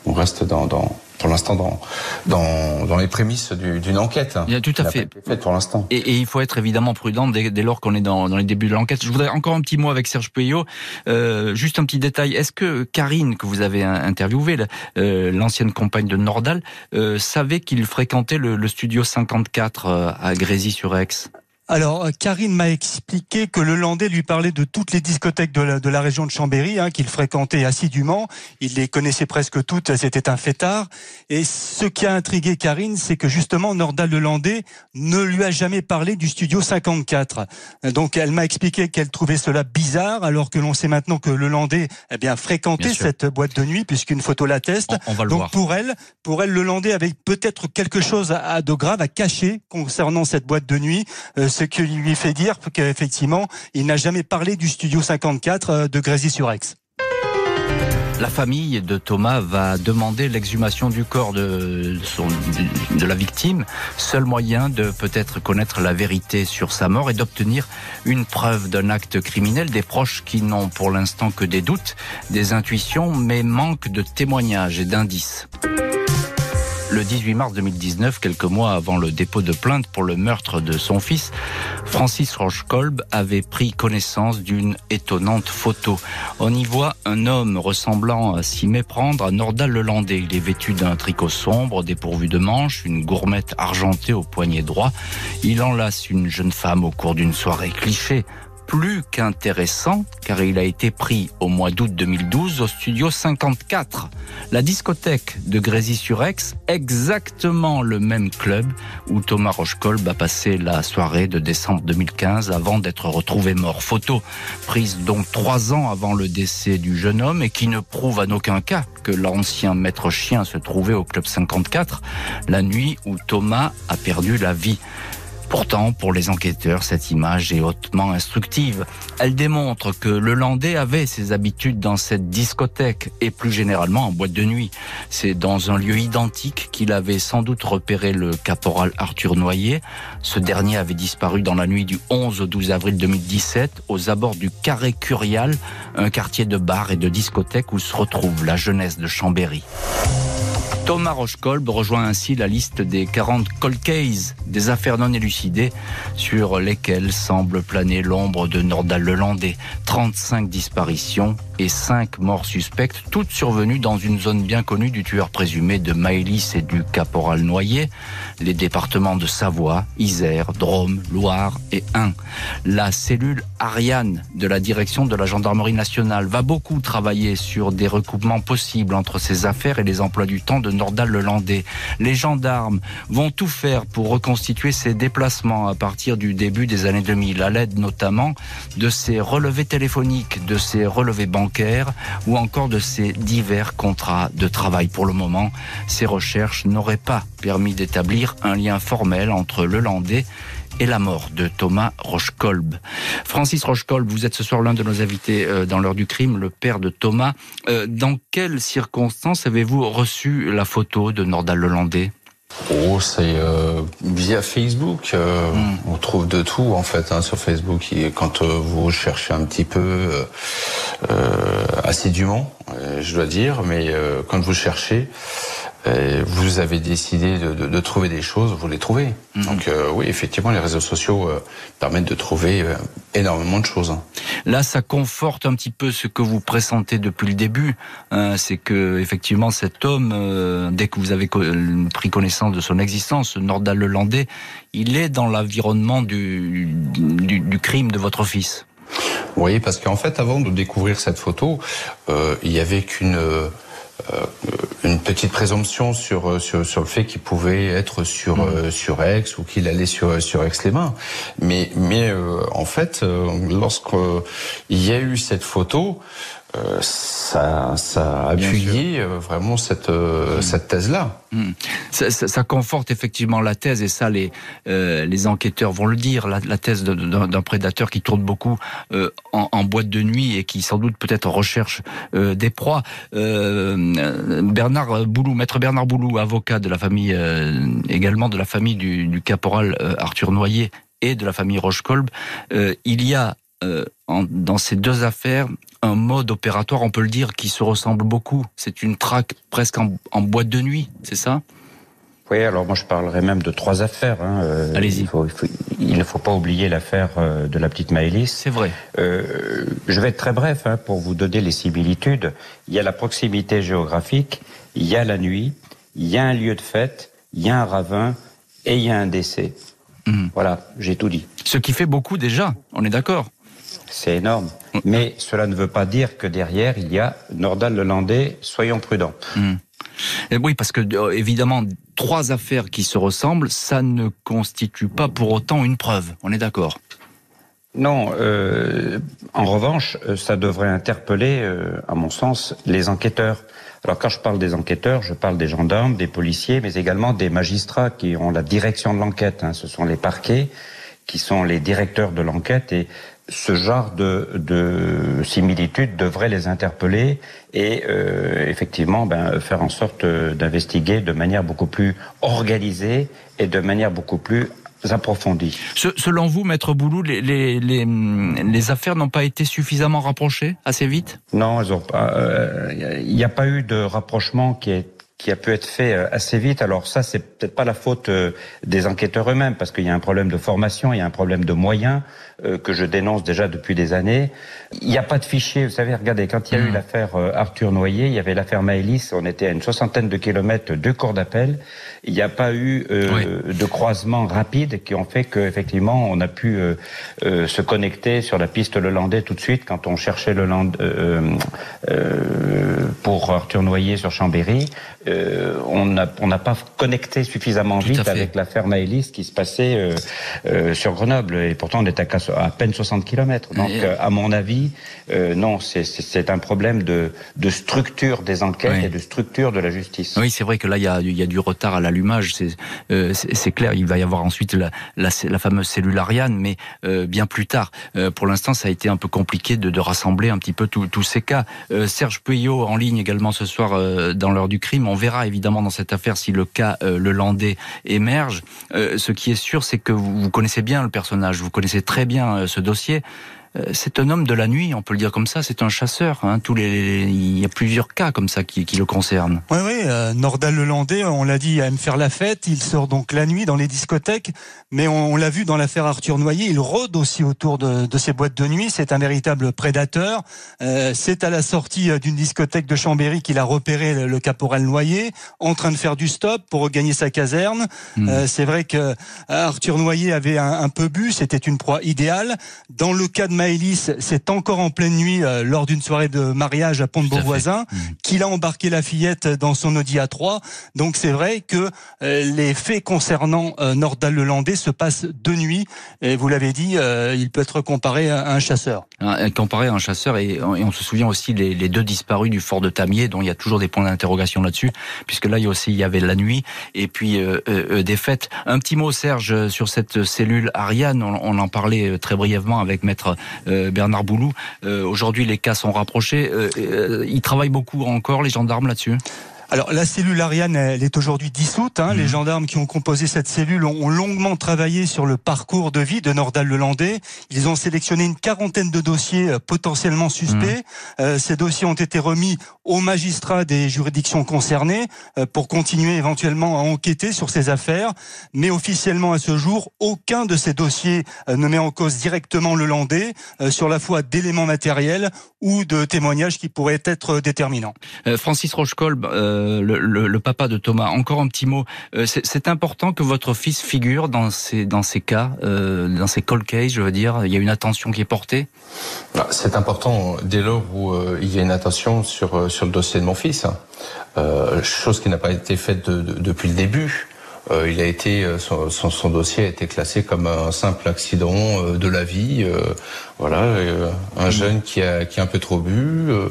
On reste dans, dans pour l'instant dans, dans dans les prémices du, d'une enquête. Il y a tout à fait. Fait pour l'instant. Et, et il faut être évidemment prudent dès, dès lors qu'on est dans, dans les débuts de l'enquête. Je voudrais encore un petit mot avec Serge Pueyo. Euh, juste un petit détail. Est-ce que Karine, que vous avez interviewée, euh, l'ancienne compagne de Nordahl, euh, savait qu'il fréquentait le, le Studio cinquante-quatre à Grésy-sur-Aix? Alors, Karine m'a expliqué que Lelandais lui parlait de toutes les discothèques de la, de la région de Chambéry, hein, qu'il fréquentait assidûment. Il les connaissait presque toutes, c'était un fêtard. Et ce qui a intrigué Karine, c'est que justement, Nordahl Lelandais ne lui a jamais parlé du Studio cinquante-quatre. Donc, elle m'a expliqué qu'elle trouvait cela bizarre, alors que l'on sait maintenant que Lelandais, eh bien, fréquentait cette boîte de nuit, puisqu'une photo l'atteste. On, on va le Donc, voir. pour elle, pour elle, Lelandais avait peut-être quelque chose à, à de grave à cacher concernant cette boîte de nuit. Euh, Ce qui lui fait dire qu'effectivement, il n'a jamais parlé du Studio cinquante-quatre de Grésy-sur-Aix. La famille de Thomas va demander l'exhumation du corps de, son, de, de la victime, seul moyen de peut-être connaître la vérité sur sa mort et d'obtenir une preuve d'un acte criminel. Des proches qui n'ont pour l'instant que des doutes, des intuitions, mais manquent de témoignages et d'indices. Le dix-huit mars deux mille dix-neuf, quelques mois avant le dépôt de plainte pour le meurtre de son fils, Francis Rauschkolb avait pris connaissance d'une étonnante photo. On y voit un homme ressemblant à s'y méprendre à Nordahl Lelandais. Il est vêtu d'un tricot sombre, dépourvu de manches, une gourmette argentée au poignet droit. Il enlace une jeune femme au cours d'une soirée cliché. Plus qu'intéressant, car il a été pris au mois d'août deux mille douze au Studio cinquante-quatre, la discothèque de Grésy-sur-Aix, exactement le même club où Thomas Rauschkolb a passé la soirée de décembre deux mille quinze avant d'être retrouvé mort. Photo prise donc trois ans avant le décès du jeune homme et qui ne prouve en aucun cas que l'ancien maître chien se trouvait au club cinquante-quatre, la nuit où Thomas a perdu la vie. Pourtant, pour les enquêteurs, cette image est hautement instructive. Elle démontre que Lelandais avait ses habitudes dans cette discothèque et plus généralement en boîte de nuit. C'est dans un lieu identique qu'il avait sans doute repéré le caporal Arthur Noyer. Ce dernier avait disparu dans la nuit du onze au douze avril deux mille dix-sept aux abords du Carré Curial, un quartier de bars et de discothèques où se retrouve la jeunesse de Chambéry. Thomas Rauschkolb rejoint ainsi la liste des quarante cold cases, des affaires non élucidées, sur lesquelles semble planer l'ombre de Nordahl Lelandais. trente-cinq disparitions et cinq morts suspectes, toutes survenues dans une zone bien connue du tueur présumé de Maëlys et du caporal Noyer, les départements de Savoie, Isère, Drôme, Loire et Ain. La cellule Ariane de la direction de la gendarmerie nationale va beaucoup travailler sur des recoupements possibles entre ces affaires et les emplois du temps de Nordahl Lelandais. Les gendarmes vont tout faire pour reconstituer ces déplacements à partir du début des années deux mille, à l'aide notamment de ces relevés téléphoniques, de ces relevés bancaires ou encore de ces divers contrats de travail. Pour le moment, ces recherches n'auraient pas permis d'établir un lien formel entre Lelandais et la mort de Thomas Rauschkolb. Francis Rauschkolb, vous êtes ce soir l'un de nos invités dans l'heure du crime, le père de Thomas. Dans quelles circonstances avez-vous reçu la photo de Nordahl Lelandais ? Oh, c'est euh, via Facebook. Euh, mm. On trouve de tout en fait hein, sur Facebook. Et quand euh, vous cherchez un petit peu euh, euh, assidûment, euh, je dois dire, mais euh, quand vous cherchez, euh, vous avez décidé de, de, de trouver des choses, vous les trouvez. Mm. Donc euh, oui, effectivement, les réseaux sociaux euh, permettent de trouver euh, énormément de choses. Là, ça conforte un petit peu ce que vous pressentez depuis le début. Hein, c'est que effectivement, cet homme, euh, dès que vous avez co- pris connaissance de son existence, Nordahl Lelandais, il est dans l'environnement du, du, du crime de votre fils. Oui, parce qu'en fait, avant de découvrir cette photo, euh, il n'y avait qu'une euh, une petite présomption sur, sur, sur le fait qu'il pouvait être sur, mmh. euh, sur Aix ou qu'il allait sur, sur Aix-les-Bains. Mais, mais euh, en fait, euh, lorsqu'il y a eu cette photo, Euh, ça, ça a appuyé euh, vraiment cette, euh, mmh. cette thèse-là. Mmh. Ça, ça, ça conforte effectivement la thèse, et ça, les, euh, les enquêteurs vont le dire, la, la thèse de, de, d'un prédateur qui tourne beaucoup euh, en, en boîte de nuit et qui, sans doute, peut-être recherche euh, des proies. Euh, Bernard Boulloud, maître Bernard Boulloud, avocat de la famille, euh, également de la famille du, du caporal euh, Arthur Noyer et de la famille Rauschkolb, euh, il y a Euh, en, dans ces deux affaires, un mode opératoire, on peut le dire, qui se ressemble beaucoup. C'est une traque presque en, en boîte de nuit, c'est ça ? Oui, alors moi je parlerai même de trois affaires. Hein. Euh, Allez-y. Il faut, il faut, il ne faut pas oublier l'affaire de la petite Maëlys. C'est vrai. Euh, je vais être très bref hein, pour vous donner les similitudes. Il y a la proximité géographique, il y a la nuit, il y a un lieu de fête, il y a un ravin et il y a un décès. Mmh. Voilà, j'ai tout dit. Ce qui fait beaucoup déjà, on est d'accord ? C'est énorme. Mais cela ne veut pas dire que derrière, il y a Nordahl Lelandais. Soyons prudents. Mmh. Et oui, parce que, évidemment, trois affaires qui se ressemblent, ça ne constitue pas pour autant une preuve. On est d'accord ? Non. Euh, en revanche, ça devrait interpeller, euh, à mon sens, les enquêteurs. Alors, quand je parle des enquêteurs, je parle des gendarmes, des policiers, mais également des magistrats qui ont la direction de l'enquête. Hein. Ce sont les parquets qui sont les directeurs de l'enquête, et ce genre de, de similitudes devrait les interpeller et euh, effectivement ben, faire en sorte d'investiguer de manière beaucoup plus organisée et de manière beaucoup plus approfondie. Selon vous, maître Boulloud, les, les, les, les affaires n'ont pas été suffisamment rapprochées assez vite ? Non, elles ont pas. Il n'y a pas eu de rapprochement qui est qui a pu être fait assez vite. Alors ça, c'est peut-être pas la faute des enquêteurs eux-mêmes, parce qu'il y a un problème de formation, il y a un problème de moyens euh, que je dénonce déjà depuis des années. Il n'y a pas de fichier, vous savez, regardez, quand il y a mmh. eu l'affaire Arthur Noyer, il y avait l'affaire Maëlys, on était à une soixantaine de kilomètres de cours d'appel, il n'y a pas eu euh, oui. de croisements rapides qui ont fait qu'effectivement, on a pu euh, euh, se connecter sur la piste Lelandais tout de suite quand on cherchait Leland... euh, euh, pour Arthur Noyer sur Chambéry. Euh, on n'a on n'a pas connecté suffisamment Tout vite avec l'affaire Maëlys qui se passait euh, euh, sur Grenoble, et pourtant on est à, à peine soixante kilomètres. Donc, euh, à mon avis, euh, non, c'est, c'est, c'est un problème de, de structure des enquêtes oui. et de structure de la justice. Oui, c'est vrai que là, il y a, y a du retard à l'allumage, c'est, euh, c'est, c'est clair. Il va y avoir ensuite la, la, la fameuse cellule Ariane, mais euh, bien plus tard. Euh, pour l'instant, ça a été un peu compliqué de, de rassembler un petit peu tous ces cas. Euh, Serge Pueyo, en ligne également ce soir euh, dans l'heure du crime. On verra évidemment dans cette affaire si le cas euh, Lelandais émerge. Euh, ce qui est sûr, c'est que vous, vous connaissez bien le personnage, vous connaissez très bien euh, ce dossier. c'est un homme de la nuit, on peut le dire comme ça, c'est un chasseur. Hein, tous les, il y a plusieurs cas comme ça qui, qui le concernent. Oui, oui, euh, Nordahl Lelandais, on l'a dit, aime faire la fête, il sort donc la nuit dans les discothèques, mais on, on l'a vu dans l'affaire Arthur Noyer, il rôde aussi autour de, de ces boîtes de nuit, c'est un véritable prédateur. Euh, c'est à la sortie d'une discothèque de Chambéry qu'il a repéré le, le caporal Noyer, en train de faire du stop pour regagner sa caserne. Mmh. Euh, c'est vrai que Arthur Noyer avait un, un peu bu, c'était une proie idéale. Dans le cas de Maëlys, c'est encore en pleine nuit, euh, lors d'une soirée de mariage à Pont-de-Beauvoisin, mmh. qu'il a embarqué la fillette dans son Audi A trois. Donc c'est vrai que euh, les faits concernant euh, Nordahl Lelandais se passent de nuit. Et vous l'avez dit, euh, il peut être comparé à un chasseur. Un, comparé à un chasseur, et, et on se souvient aussi les, les deux disparus du Fort de Tamié, dont il y a toujours des points d'interrogation là-dessus, puisque là il y a aussi il y avait la nuit et puis euh, euh, des fêtes. Un petit mot, Serge, sur cette cellule Ariane. On, on en parlait très brièvement avec maître euh, Bernard Boulloud. Euh, aujourd'hui, les cas sont rapprochés. Euh, euh, ils travaillent beaucoup encore, les gendarmes, là-dessus. Alors la cellule Ariane, elle est aujourd'hui dissoute. Hein. Mmh. Les gendarmes qui ont composé cette cellule ont longuement travaillé sur le parcours de vie de Nordahl Lelandais. Ils ont sélectionné une quarantaine de dossiers potentiellement suspects. Mmh. Euh, ces dossiers ont été remis aux magistrats des juridictions concernées euh, pour continuer éventuellement à enquêter sur ces affaires. Mais officiellement à ce jour, aucun de ces dossiers euh, ne met en cause directement Lelandais euh, sur la foi d'éléments matériels ou de témoignages qui pourraient être déterminants. Euh, Francis Rauschkolb, euh... Le, le, le papa de Thomas, encore un petit mot. Euh, c'est, c'est important que votre fils figure dans ces, dans ces cas, euh, dans ces cold cases, je veux dire. Il y a une attention qui est portée. C'est important dès lors où euh, il y a une attention sur, sur le dossier de mon fils. Euh, chose qui n'a pas été faite de, de, depuis le début. Euh, il a été son, son, son dossier a été classé comme un simple accident euh, de la vie, euh, voilà, euh, un jeune qui a qui a un peu trop bu, euh,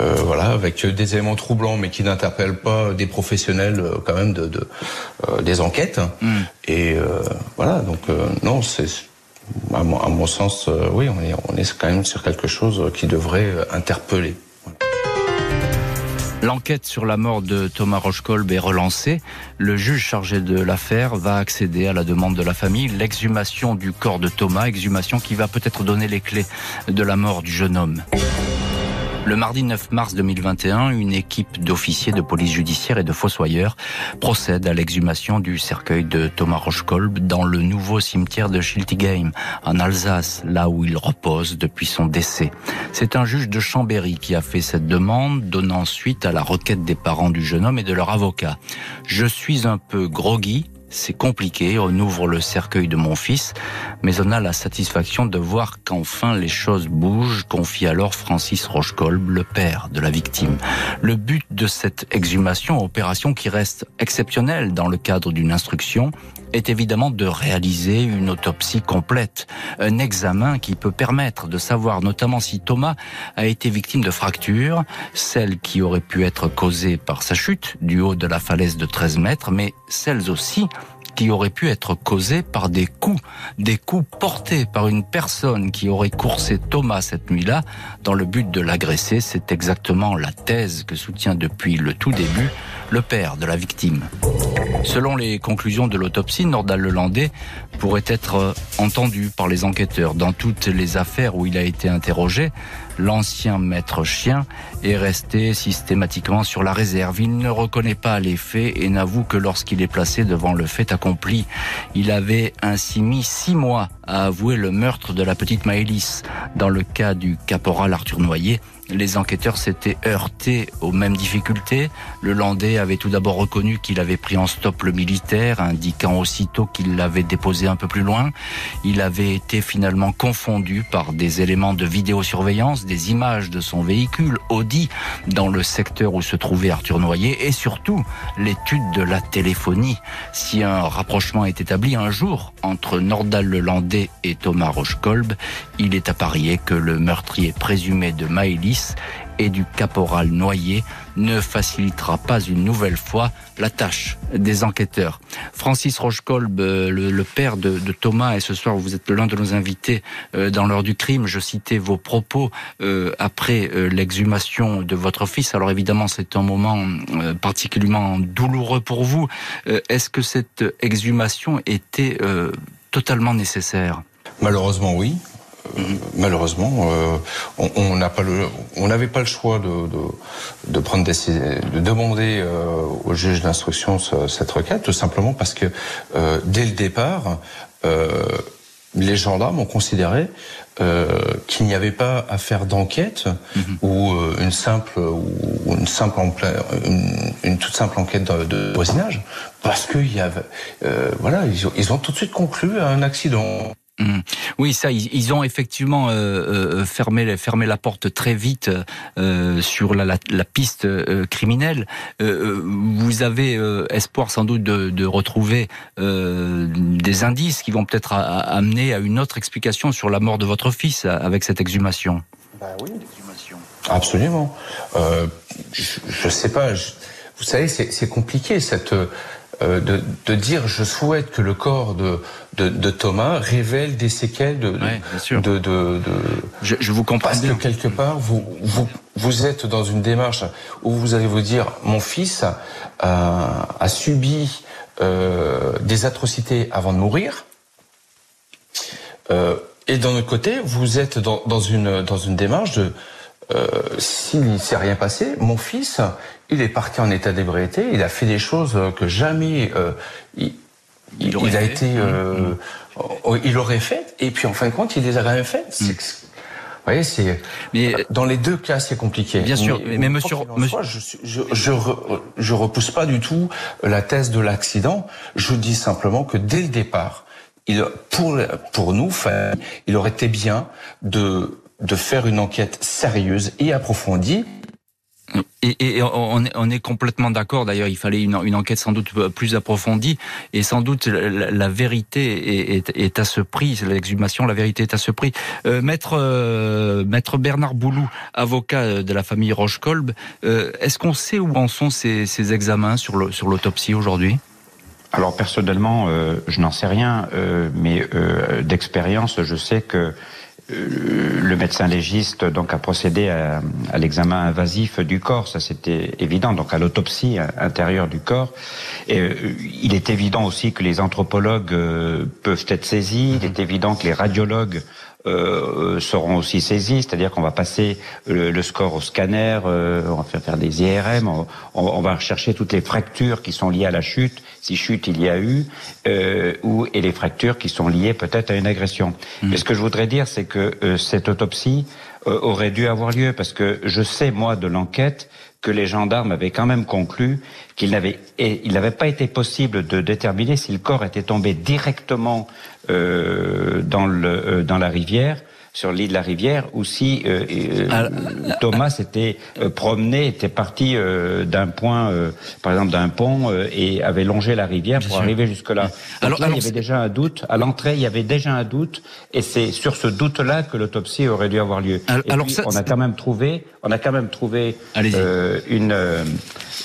euh, voilà, avec des éléments troublants, mais qui n'interpellent pas des professionnels euh, quand même de, de euh, des enquêtes. Mm. Et euh, voilà, donc euh, non, c'est à mon, à mon sens, euh, oui, on est on est quand même sur quelque chose qui devrait interpeller. L'enquête sur la mort de Thomas Rauschkolb est relancée. Le juge chargé de l'affaire va accéder à la demande de la famille. L'exhumation du corps de Thomas, exhumation qui va peut-être donner les clés de la mort du jeune homme. Le mardi neuf mars deux mille vingt et un, une équipe d'officiers de police judiciaire et de fossoyeurs procède à l'exhumation du cercueil de Thomas Rauschkolb dans le nouveau cimetière de Schiltigheim, en Alsace, là où il repose depuis son décès. C'est un juge de Chambéry qui a fait cette demande, donnant suite à la requête des parents du jeune homme et de leur avocat. « Je suis un peu groggy. C'est compliqué, on ouvre le cercueil de mon fils, mais on a la satisfaction de voir qu'enfin les choses bougent », confie alors Francis Rauschkolb, le père de la victime. Le but de cette exhumation, opération qui reste exceptionnelle dans le cadre d'une instruction, est évidemment de réaliser une autopsie complète, un examen qui peut permettre de savoir notamment si Thomas a été victime de fractures, celles qui auraient pu être causées par sa chute du haut de la falaise de treize mètres, mais celles aussi qui auraient pu être causées par des coups, des coups portés par une personne qui aurait coursé Thomas cette nuit-là dans le but de l'agresser. C'est exactement la thèse que soutient depuis le tout début le père de la victime. Selon les conclusions de l'autopsie, Nordahl Lelandais pourrait être entendu par les enquêteurs. Dans toutes les affaires où il a été interrogé, l'ancien maître chien est resté systématiquement sur la réserve. Il ne reconnaît pas les faits et n'avoue que lorsqu'il est placé devant le fait accompli. Il avait ainsi mis six mois à avouer le meurtre de la petite Maëlys. Dans le cas du caporal Arthur Noyer, les enquêteurs s'étaient heurtés aux mêmes difficultés. Lelandais avait tout d'abord reconnu qu'il avait pris en stop le militaire, indiquant aussitôt qu'il l'avait déposé un peu plus loin. Il avait été finalement confondu par des éléments de vidéosurveillance, des images de son véhicule Audi dans le secteur où se trouvait Arthur Noyer et surtout l'étude de la téléphonie. Si un rapprochement est établi un jour entre Nordahl Lelandais et Thomas Rauschkolb, il est à parier que le meurtrier présumé de Maëlys et du caporal Noyer ne facilitera pas une nouvelle fois la tâche des enquêteurs. Francis Rauschkolb, le, le père de, de Thomas, et ce soir vous êtes l'un de nos invités euh, dans l'heure du crime. Je citais vos propos euh, après euh, l'exhumation de votre fils. Alors évidemment, c'est un moment euh, particulièrement douloureux pour vous. Euh, est-ce que cette exhumation était euh, totalement nécessaire ? Malheureusement, oui. euh, mm-hmm. malheureusement, euh, on n'avait pas, pas le choix de, de, de, prendre des, de demander euh, au juge d'instruction ce, cette requête, tout simplement parce que euh, dès le départ, euh, les gendarmes ont considéré euh, qu'il n'y avait pas à faire d'enquête mmh. ou euh, une simple ou une simple empla- une, une toute simple enquête de, de voisinage parce que il y avait euh, voilà ils ont, ils ont tout de suite conclu à un accident. Oui, ça, ils ont effectivement euh, fermé, fermé la porte très vite euh, sur la, la, la piste euh, criminelle. Euh, vous avez euh, espoir sans doute de, de retrouver euh, des indices qui vont peut-être a, a amener à une autre explication sur la mort de votre fils avec cette exhumation. Ben oui, l'exhumation. Absolument. Euh, je ne sais pas. Je, vous savez, c'est, c'est compliqué cette. De, de dire je souhaite que le corps de, de, de Thomas révèle des séquelles de, ouais, de, de, de je, je vous comprends parce bien. Que quelque part vous, vous, vous êtes dans une démarche où vous allez vous dire mon fils a, a subi euh, des atrocités avant de mourir euh, et d'un autre côté vous êtes dans, dans, une, dans une démarche de Euh, s'il ne s'est rien passé, mon fils, il est parti en état d'ébriété, il a fait des choses que jamais euh, il, il, il a fait. été, euh, mmh. il aurait fait, et puis en fin de compte, il les a quand même fait. Mmh. Vous voyez, c'est mais, dans les deux cas, c'est compliqué. Bien sûr, mais, mais, mais monsieur, monsieur... Soit, je, je, je, re, je repousse pas du tout la thèse de l'accident. Je dis simplement que dès le départ, il, pour pour nous, il aurait été bien de de faire une enquête sérieuse et approfondie. Et, et on, est, on est complètement d'accord. D'ailleurs, il fallait une, une enquête sans doute plus approfondie, et sans doute la, la vérité est, est, est à ce prix. L'exhumation, la vérité est à ce prix. Euh, maître, euh, maître Bernard Boulloud, avocat de la famille Rauschkolb, euh, est-ce qu'on sait où en sont ces, ces examens sur, le, sur l'autopsie aujourd'hui ? Alors personnellement, euh, je n'en sais rien, euh, mais euh, d'expérience, je sais que le médecin légiste donc a procédé à, à l'examen invasif du corps, ça c'était évident, donc à l'autopsie intérieure du corps. Et il est évident aussi que les anthropologues euh, peuvent être saisis, il est évident que les radiologues Euh, seront aussi saisis, c'est-à-dire qu'on va passer le, le score au scanner, euh, on va faire, faire des I R M, on, on, on va rechercher toutes les fractures qui sont liées à la chute, si chute il y a eu, euh, ou et les fractures qui sont liées peut-être à une agression. Mmh. Mais ce que je voudrais dire, c'est que euh, cette autopsie euh, aurait dû avoir lieu, parce que je sais, moi, de l'enquête, que les gendarmes avaient quand même conclu qu'il n'avait, et il n'avait pas été possible de déterminer si le corps était tombé directement euh, dans le euh, dans la rivière, sur l'île de la rivière, ou si euh, euh, Thomas s'était euh, promené, était parti euh, d'un point, euh, par exemple d'un pont, euh, et avait longé la rivière pour Bien arriver sûr. jusque-là. Donc alors là, alors, il y avait déjà un doute. À l'entrée, il y avait déjà un doute, et c'est sur ce doute-là que l'autopsie aurait dû avoir lieu. Alors, et alors puis, ça, on a quand même trouvé, on a quand même trouvé euh, une,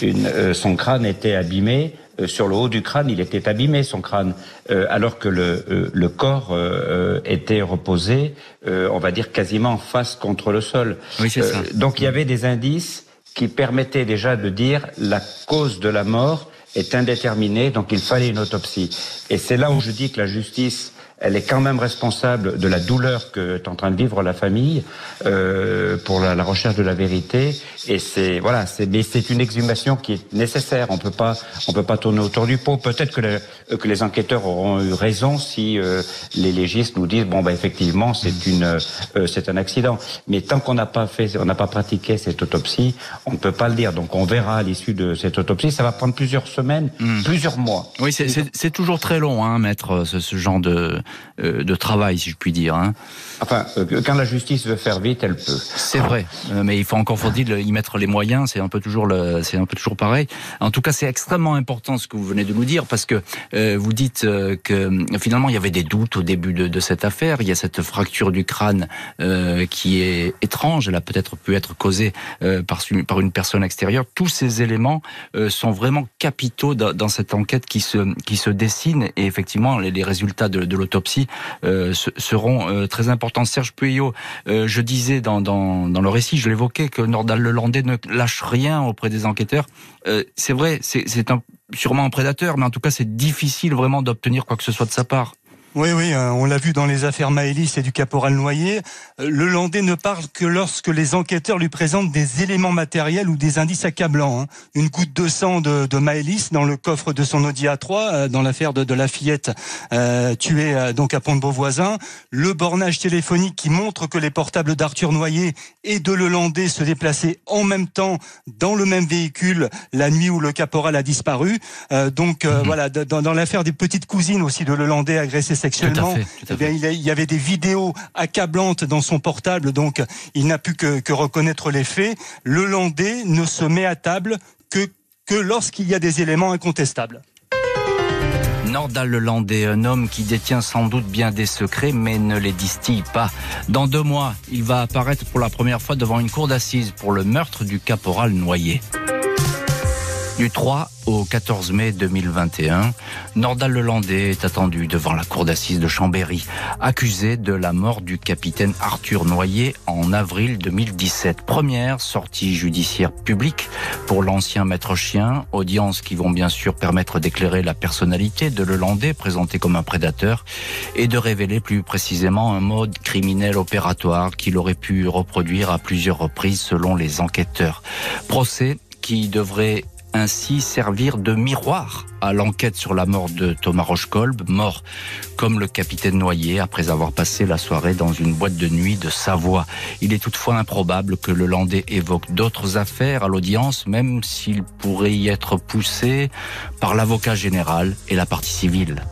une, euh, son crâne était abîmé. Euh, sur le haut du crâne, il était abîmé, son crâne, euh, alors que le, euh, le corps euh, était reposé, euh, on va dire, quasiment face contre le sol. Oui, c'est euh, ça. Donc, il y avait des indices qui permettaient déjà de dire la cause de la mort est indéterminée, donc il fallait une autopsie. Et c'est là où je dis que la justice, elle est quand même responsable de la douleur que est en train de vivre la famille euh, pour la, la recherche de la vérité. Et c'est voilà, c'est mais c'est une exhumation qui est nécessaire. On peut pas, on peut pas tourner autour du pot. Peut-être que la, que les enquêteurs auront eu raison si euh, les légistes nous disent bon bah effectivement c'est une euh, c'est un accident. Mais tant qu'on n'a pas fait, on n'a pas pratiqué cette autopsie, on ne peut pas le dire. Donc on verra à l'issue de cette autopsie. Ça va prendre plusieurs semaines, mmh. plusieurs mois. Oui, c'est, c'est, c'est toujours très long, hein, maître, ce, ce genre de de travail, si je puis dire. Hein. Enfin, quand la justice veut faire vite, elle peut. C'est vrai, mais il faut encore faut dire, y mettre les moyens, c'est un peu toujours le, c'est un peu toujours pareil. En tout cas, c'est extrêmement important ce que vous venez de nous dire, parce que euh, vous dites euh, que finalement, il y avait des doutes au début de, de cette affaire. Il y a cette fracture du crâne euh, qui est étrange, elle a peut-être pu être causée euh, par, par une personne extérieure. Tous ces éléments euh, sont vraiment capitaux dans, dans cette enquête qui se, qui se dessine, et effectivement, les, les résultats de, de l'autopsie euh, seront euh, très importants. Serge Pueyo, euh, je disais dans, dans, dans le récit, je l'évoquais, que Nordahl Lelandais ne lâche rien auprès des enquêteurs. Euh, c'est vrai, c'est, c'est un, sûrement un prédateur, mais en tout cas c'est difficile vraiment d'obtenir quoi que ce soit de sa part. Oui, oui, on l'a vu dans les affaires Maëlys et du caporal Noyer. Le Landais ne parle que lorsque les enquêteurs lui présentent des éléments matériels ou des indices accablants. Une goutte de sang de, de Maëlys dans le coffre de son Audi A trois, dans l'affaire de, de la fillette euh, tuée donc à Pont-de-Beauvoisin. Le bornage téléphonique qui montre que les portables d'Arthur Noyer et de Le Landais se déplaçaient en même temps dans le même véhicule la nuit où le caporal a disparu. Euh, donc euh, mmh. voilà, dans, dans l'affaire des petites cousines aussi de Le Landais agressées sexuellement, tout à fait, tout à eh bien, il y avait des vidéos accablantes dans son portable, donc il n'a pu que, que reconnaître les faits. Le Landais ne se met à table que, que lorsqu'il y a des éléments incontestables. Nordahl Lelandais, un homme qui détient sans doute bien des secrets, mais ne les distille pas. Dans deux mois, il va apparaître pour la première fois devant une cour d'assises pour le meurtre du caporal Noyer. Du trois au quatorze mai deux mille vingt et un, Nordahl Lelandais est attendu devant la cour d'assises de Chambéry, accusé de la mort du capitaine Arthur Noyer en avril deux mille dix-sept. Première sortie judiciaire publique pour l'ancien maître chien, audience qui vont bien sûr permettre d'éclairer la personnalité de Lelandais, présenté comme un prédateur, et de révéler plus précisément un mode criminel opératoire qu'il aurait pu reproduire à plusieurs reprises selon les enquêteurs. Procès qui devrait ainsi servir de miroir à l'enquête sur la mort de Thomas Rauschkolb, mort comme le capitaine Noyer après avoir passé la soirée dans une boîte de nuit de Savoie. Il est toutefois improbable que le Landais évoque d'autres affaires à l'audience, même s'il pourrait y être poussé par l'avocat général et la partie civile.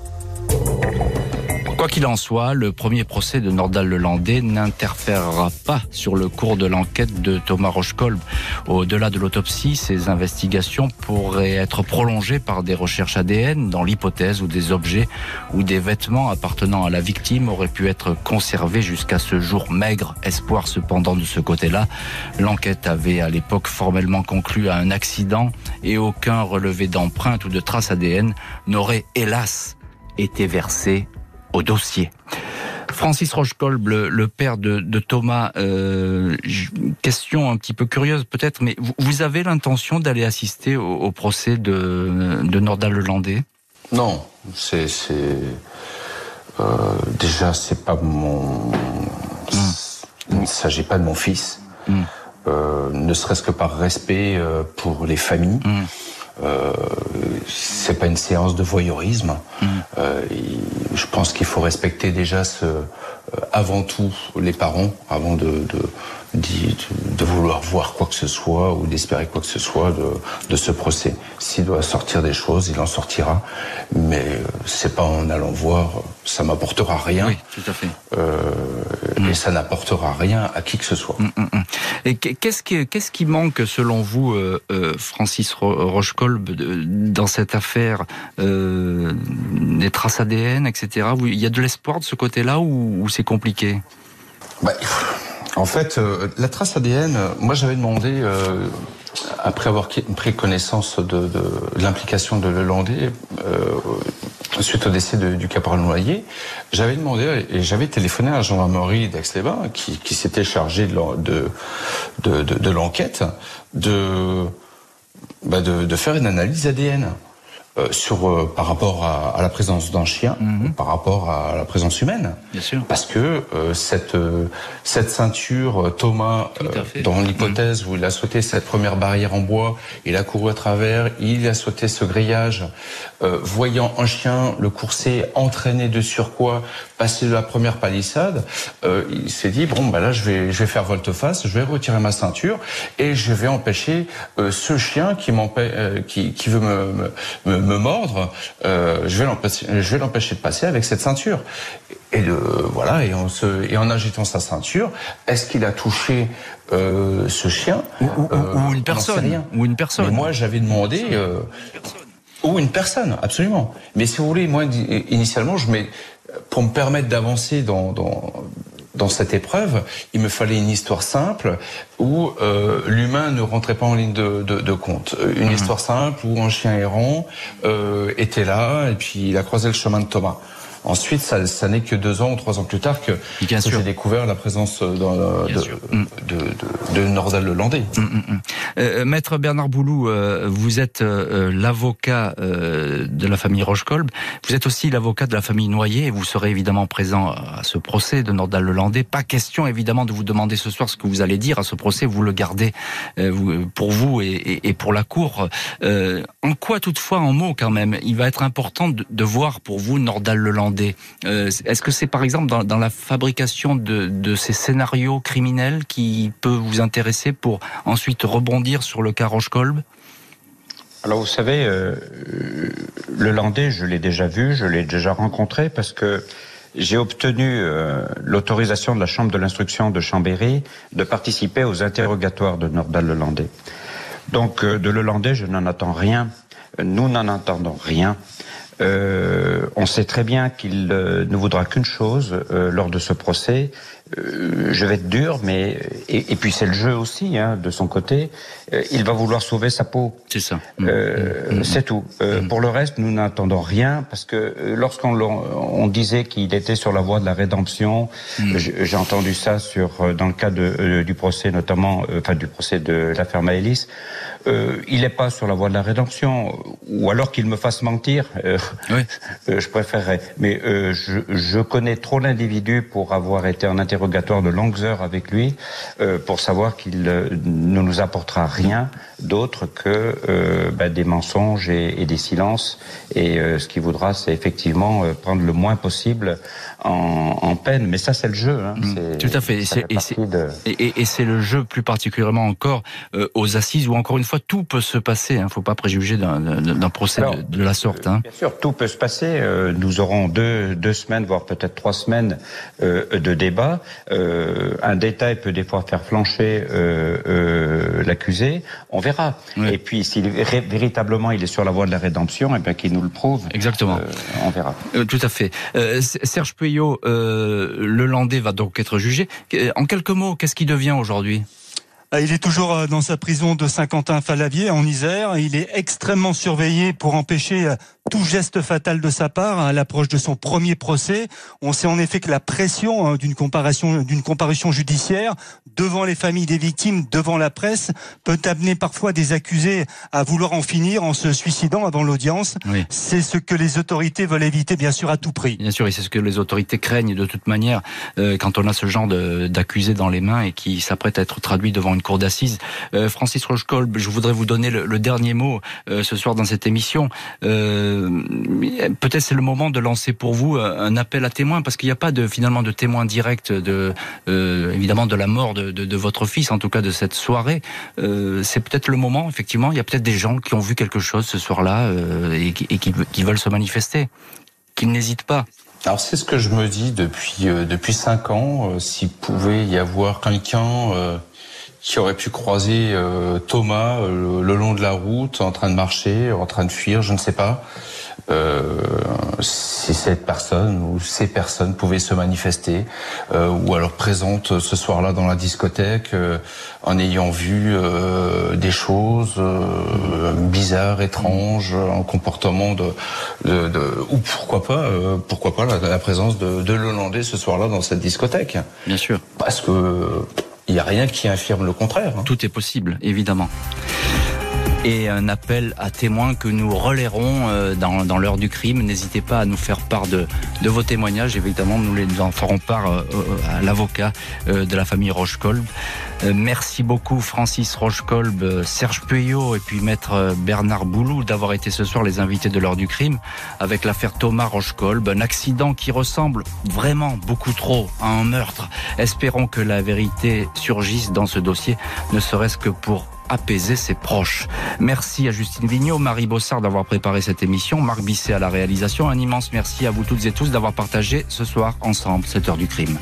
Quoi qu'il en soit, le premier procès de Nordahl Lelandais n'interférera pas sur le cours de l'enquête de Thomas Rauschkolb. Au-delà de l'autopsie, ces investigations pourraient être prolongées par des recherches A D N dans l'hypothèse où des objets ou des vêtements appartenant à la victime auraient pu être conservés jusqu'à ce jour. Maigre espoir cependant de ce côté-là. L'enquête avait à l'époque formellement conclu à un accident et aucun relevé d'empreintes ou de traces A D N n'aurait, hélas, été versé au dossier. Francis Rauschkolb, le, le père de, de Thomas, euh, question un petit peu curieuse peut-être, mais vous, vous avez l'intention d'aller assister au, au procès de, de Nordahl Lelandais ? Non, c'est, c'est euh, déjà c'est pas mon, mmh. il ne s'agit pas de mon fils, mmh. euh, ne serait-ce que par respect euh, pour les familles. Mmh. Euh, c'est pas une séance de voyeurisme. Mmh. Euh, je pense qu'il faut respecter déjà ce, euh, avant tout les parents, avant de, de, de, de vouloir voir quoi que ce soit ou d'espérer quoi que ce soit de, de ce procès. S'il doit sortir des choses, il en sortira. Mais c'est pas en allant voir, ça m'apportera rien. Oui, tout à fait. Euh, mmh. Et ça n'apportera rien à qui que ce soit. Mmh, mmh. Et qu'est-ce qui, qu'est-ce qui manque selon vous, euh, euh, Francis Rauschkolb, dans cette affaire, euh, des traces A D N, et cetera. Il y a de l'espoir de ce côté-là ou, ou c'est compliqué ? Bah, en fait, euh, la trace A D N, moi j'avais demandé, euh, après avoir pris connaissance de, de, de l'implication de Lelandais, euh, suite au décès de, du caporal Noyer, j'avais demandé et j'avais téléphoné à la gendarmerie d'Aix-les-Bains qui, qui s'était chargée de, de, de, de, de l'enquête de, bah de, de faire une analyse A D N euh, sur, euh, par rapport à, à la présence d'un chien, mm-hmm. par rapport à la présence humaine. Bien sûr. Parce que euh, cette, euh, cette ceinture, Thomas, euh, dans l'hypothèse mm-hmm. où il a sauté cette première barrière en bois, il a couru à travers, il a sauté ce grillage, euh, voyant un chien le courser, entraîner de surcroît, passer de la première palissade, euh, il s'est dit, bon, bah là, je vais, je vais faire volte-face, je vais retirer ma ceinture et je vais empêcher euh, ce chien qui, m'empê- euh, qui, qui veut me... me me mordre, euh, je vais l'empêcher, je vais l'empêcher de passer avec cette ceinture. Et de, voilà, et en se, et en agitant sa ceinture, est-ce qu'il a touché euh, ce chien ou, ou, euh, ou une personne, ou une personne. Mais moi, j'avais demandé euh, ou une personne, absolument. Mais si vous voulez, moi, initialement, je mets, pour me permettre d'avancer dans, dans Dans cette épreuve, il me fallait une histoire simple où euh, l'humain ne rentrait pas en ligne de, de, de compte. Une mmh. histoire simple où un chien errant euh, était là et puis il a croisé le chemin de Thomas. Ensuite, ça, ça n'est que deux ans ou trois ans plus tard que, que j'ai découvert la présence dans la, de, mm. de, de, de Nordahl Lelandais. Mm, mm, mm. Euh, Maître Bernard Boulloud, euh, vous êtes euh, l'avocat euh, de la famille Rauschkolb. Vous êtes aussi l'avocat de la famille Noyer et vous serez évidemment présent à ce procès de Nordahl Lelandais. Pas question évidemment de vous demander ce soir ce que vous allez dire à ce procès. Vous le gardez euh, pour vous et, et, et pour la Cour. Euh, en quoi toutefois, en mots quand même, il va être important de, de voir pour vous Nordahl Lelandais. Euh, est-ce que c'est par exemple dans, dans la fabrication de, de ces scénarios criminels qui peut vous intéresser pour ensuite rebondir sur le cas Rauschkolb? Alors vous savez, euh, Lelandais, je l'ai déjà vu, je l'ai déjà rencontré parce que j'ai obtenu euh, l'autorisation de la Chambre de l'instruction de Chambéry de participer aux interrogatoires de Nordahl Lelandais. Donc euh, de Lelandais, je n'en attends rien. Nous n'en attendons rien. Euh, on sait très bien qu'il euh, ne voudra qu'une chose euh, lors de ce procès. Euh, je vais être dur, mais et, et puis c'est le jeu aussi, hein, de son côté. Euh, il va vouloir sauver sa peau. C'est ça. Euh, mmh. C'est tout. Euh, mmh. Pour le reste, nous n'attendons rien parce que lorsqu'on on disait qu'il était sur la voie de la rédemption, mmh. j'ai entendu ça sur dans le cas de, euh, du procès notamment, euh, enfin du procès de l'affaire Maëlys. Euh, il n'est pas sur la voie de la rédemption, ou alors qu'il me fasse mentir. Euh, oui. euh, je préférerais. Mais euh, je, je connais trop l'individu pour avoir été en interrogatoire de longues heures avec lui, euh, pour savoir qu'il euh, ne nous apportera rien d'autre que euh, bah, des mensonges et, et des silences. Et euh, ce qu'il voudra, c'est effectivement euh, prendre le moins possible en, en peine. Mais ça, c'est le jeu. Hein. C'est, tout à fait. Et c'est, et, c'est, de... et, et, et c'est le jeu plus particulièrement encore euh, aux assises, où encore une fois, tout peut se passer, il hein, ne faut pas préjuger d'un, d'un procès Alors, de, de la sorte. Hein. Bien sûr, tout peut se passer. Euh, nous aurons deux, deux semaines, voire peut-être trois semaines euh, de débat. Euh, un détail peut des fois faire flancher euh, euh, l'accusé. On verra. Oui. Et puis, si ré- véritablement il est sur la voie de la rédemption, eh bien, qu'il nous le prouve. Exactement. Euh, on verra. Euh, tout à fait. Euh, Serge Pueyo, euh, Lelandais va donc être jugé. En quelques mots, qu'est-ce qu'il devient aujourd'hui ? Il est toujours dans sa prison de Saint-Quentin-Fallavier, en Isère. Il est extrêmement surveillé pour empêcher tout geste fatal de sa part à l'approche de son premier procès. On sait en effet que la pression d'une comparution, d'une comparution judiciaire devant les familles des victimes, devant la presse, peut amener parfois des accusés à vouloir en finir en se suicidant avant l'audience. Oui. C'est ce que les autorités veulent éviter, bien sûr, à tout prix. Bien sûr, et c'est ce que les autorités craignent de toute manière euh, quand on a ce genre de, d'accusés dans les mains et qui s'apprête à être traduit devant une cour d'assises. Euh, Francis Rauschkolb, je voudrais vous donner le, le dernier mot euh, ce soir dans cette émission. Euh, peut-être c'est le moment de lancer pour vous un appel à témoins, parce qu'il n'y a pas de, finalement de témoin direct de, euh, évidemment de la mort de, de, de votre fils, en tout cas de cette soirée. Euh, c'est peut-être le moment, effectivement, il y a peut-être des gens qui ont vu quelque chose ce soir-là euh, et, qui, et qui, qui veulent se manifester, qu'ils n'hésitent pas. Alors c'est ce que je me dis depuis, euh, depuis cinq ans, euh, s'il pouvait y avoir quelqu'un... Euh... qui aurait pu croiser euh, Thomas euh, le long de la route, en train de marcher, en train de fuir, je ne sais pas, euh, si cette personne ou ces personnes pouvaient se manifester, euh, ou alors présente ce soir-là dans la discothèque, euh, en ayant vu euh, des choses euh, bizarres, étranges, en comportement de, de, de ou pourquoi pas, euh, pourquoi pas la, la présence de, de Lelandais ce soir-là dans cette discothèque. Bien sûr. Parce que... il n'y a rien qui affirme le contraire. Hein. Tout est possible, évidemment. Et un appel à témoins que nous relayerons dans, dans l'heure du crime. N'hésitez pas à nous faire part de, de vos témoignages. Évidemment, nous les en ferons part à l'avocat de la famille Rauschkolb. Merci beaucoup Francis Rauschkolb, Serge Pueyo et puis Maître Bernard Boulloud d'avoir été ce soir les invités de l'heure du crime avec l'affaire Thomas Rauschkolb, un accident qui ressemble vraiment beaucoup trop à un meurtre. Espérons que la vérité surgisse dans ce dossier, ne serait-ce que pour apaiser ses proches. Merci à Justine Vignot, Marie Bossard d'avoir préparé cette émission, Marc Bisset à la réalisation. Un immense merci à vous toutes et tous d'avoir partagé ce soir ensemble cette heure du crime.